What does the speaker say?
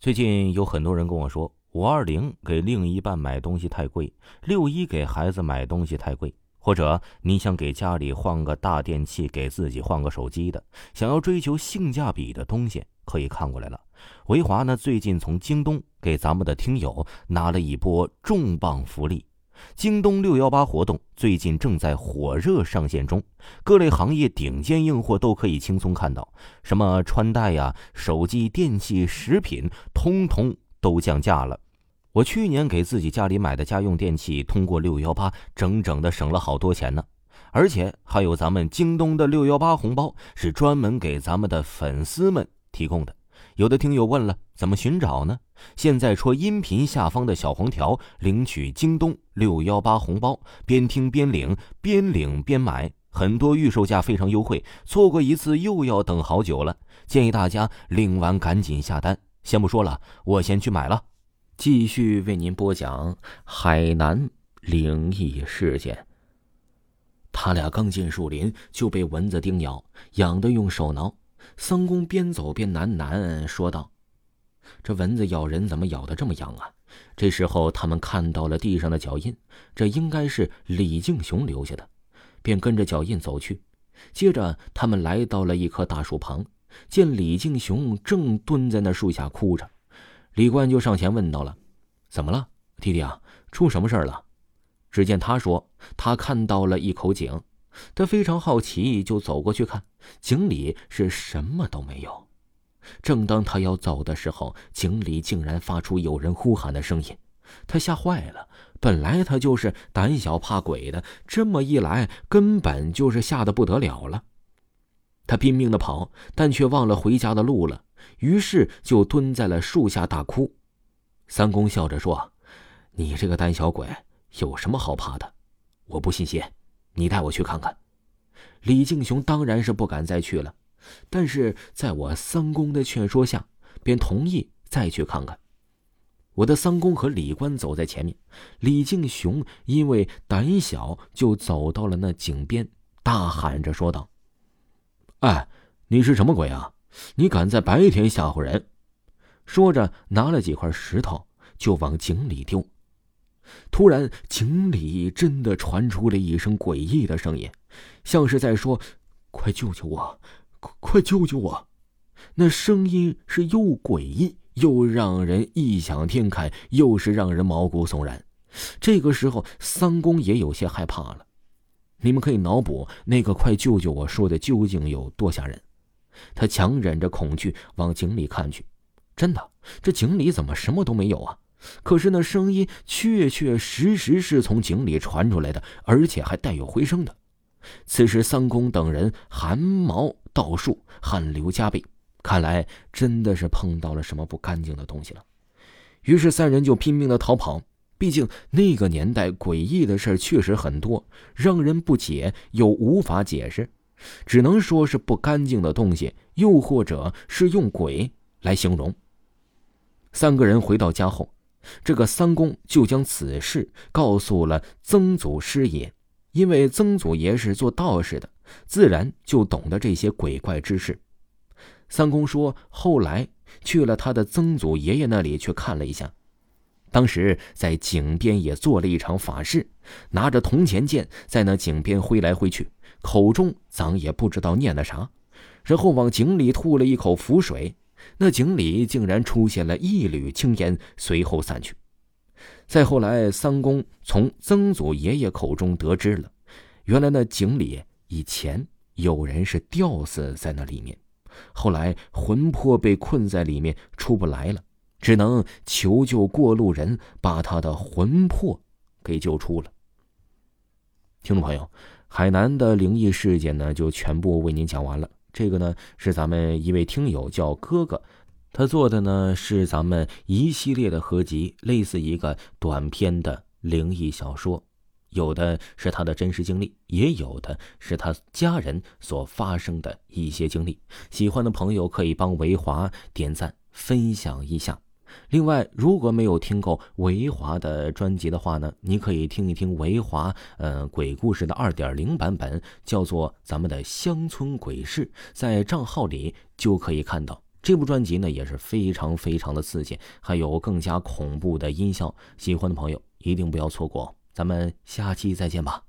最近有很多人跟我说，520给另一半买东西太贵，61给孩子买东西太贵，或者你想给家里换个大电器，给自己换个手机的，想要追求性价比的东西可以看过来了。维华呢，最近从京东给咱们的听友拿了一波重磅福利。京东618活动最近正在火热上线中，各类行业顶尖硬货都可以轻松看到，什么穿戴呀、手机、电器、食品通通都降价了。我去年给自己家里买的家用电器通过618整整的省了好多钱呢，而且还有咱们京东的618红包是专门给咱们的粉丝们提供的。有的听友问了，怎么寻找呢？现在戳音频下方的小黄条领取京东618红包，边听边领，边领边买，很多预售价非常优惠，错过一次又要等好久了，建议大家领完赶紧下单。先不说了，我先去买了。继续为您播讲海南灵异事件。他俩刚进树林就被蚊子叮咬，痒得用手挠。桑公边走边喃喃说道，这蚊子咬人怎么咬得这么痒啊？这时候他们看到了地上的脚印，这应该是李敬雄留下的，便跟着脚印走去。接着他们来到了一棵大树旁，见李敬雄正蹲在那树下哭着。李冠就上前问到了，怎么了弟弟啊，出什么事了？只见他说他看到了一口井，他非常好奇就走过去看，井里是什么都没有。正当他要走的时候，井里竟然发出有人呼喊的声音，他吓坏了。本来他就是胆小怕鬼的，这么一来根本就是吓得不得了了。他拼命地跑，但却忘了回家的路了，于是就蹲在了树下大哭。三公笑着说，你这个胆小鬼有什么好怕的，我不信邪，你带我去看看。李敬雄当然是不敢再去了，但是在我三公的劝说下，便同意再去看看。我的三公和李官走在前面，李敬雄因为胆小就走到了那井边，大喊着说道，哎，你是什么鬼啊，你敢在白天吓唬人？说着拿了几块石头就往井里丢。突然井里真的传出了一声诡异的声音，像是在说，快救救我，快救救我。那声音是又诡异又让人异想天开，又是让人毛骨悚然。这个时候三公也有些害怕了。你们可以脑补那个快救救我说的究竟有多吓人。他强忍着恐惧往井里看去，真的，这井里怎么什么都没有啊？可是那声音确确实实是从井里传出来的，而且还带有回声的。此时三公等人汗毛倒竖，汗流浃背，看来真的是碰到了什么不干净的东西了。于是三人就拼命的逃跑，毕竟那个年代诡异的事确实很多，让人不解又无法解释，只能说是不干净的东西，又或者是用鬼来形容。三个人回到家后，这个三公就将此事告诉了曾祖师爷，因为曾祖爷是做道士的，自然就懂得这些鬼怪之事。三公说后来去了他的曾祖爷爷那里去看了一下，当时在井边也做了一场法事，拿着铜钱剑在那井边挥来挥去，口中咱也不知道念的啥，然后往井里吐了一口符水，那井里竟然出现了一缕青烟，随后散去。再后来三公从曾祖爷爷口中得知了，原来那井里以前有人是吊死在那里面，后来魂魄被困在里面出不来了，只能求救过路人把他的魂魄给救出了。听众朋友，海南的灵异事件呢就全部为您讲完了。这个呢是咱们一位听友叫哥哥，他做的呢是咱们一系列的合集，类似一个短篇的灵异小说，有的是他的真实经历，也有的是他家人所发生的一些经历。喜欢的朋友可以帮维华点赞分享一下。另外如果没有听过维华的专辑的话呢，你可以听一听维华鬼故事的 2.0 版本，叫做咱们的乡村鬼事，在账号里就可以看到。这部专辑呢也是非常非常的刺激，还有更加恐怖的音效，喜欢的朋友一定不要错过，咱们下期再见吧。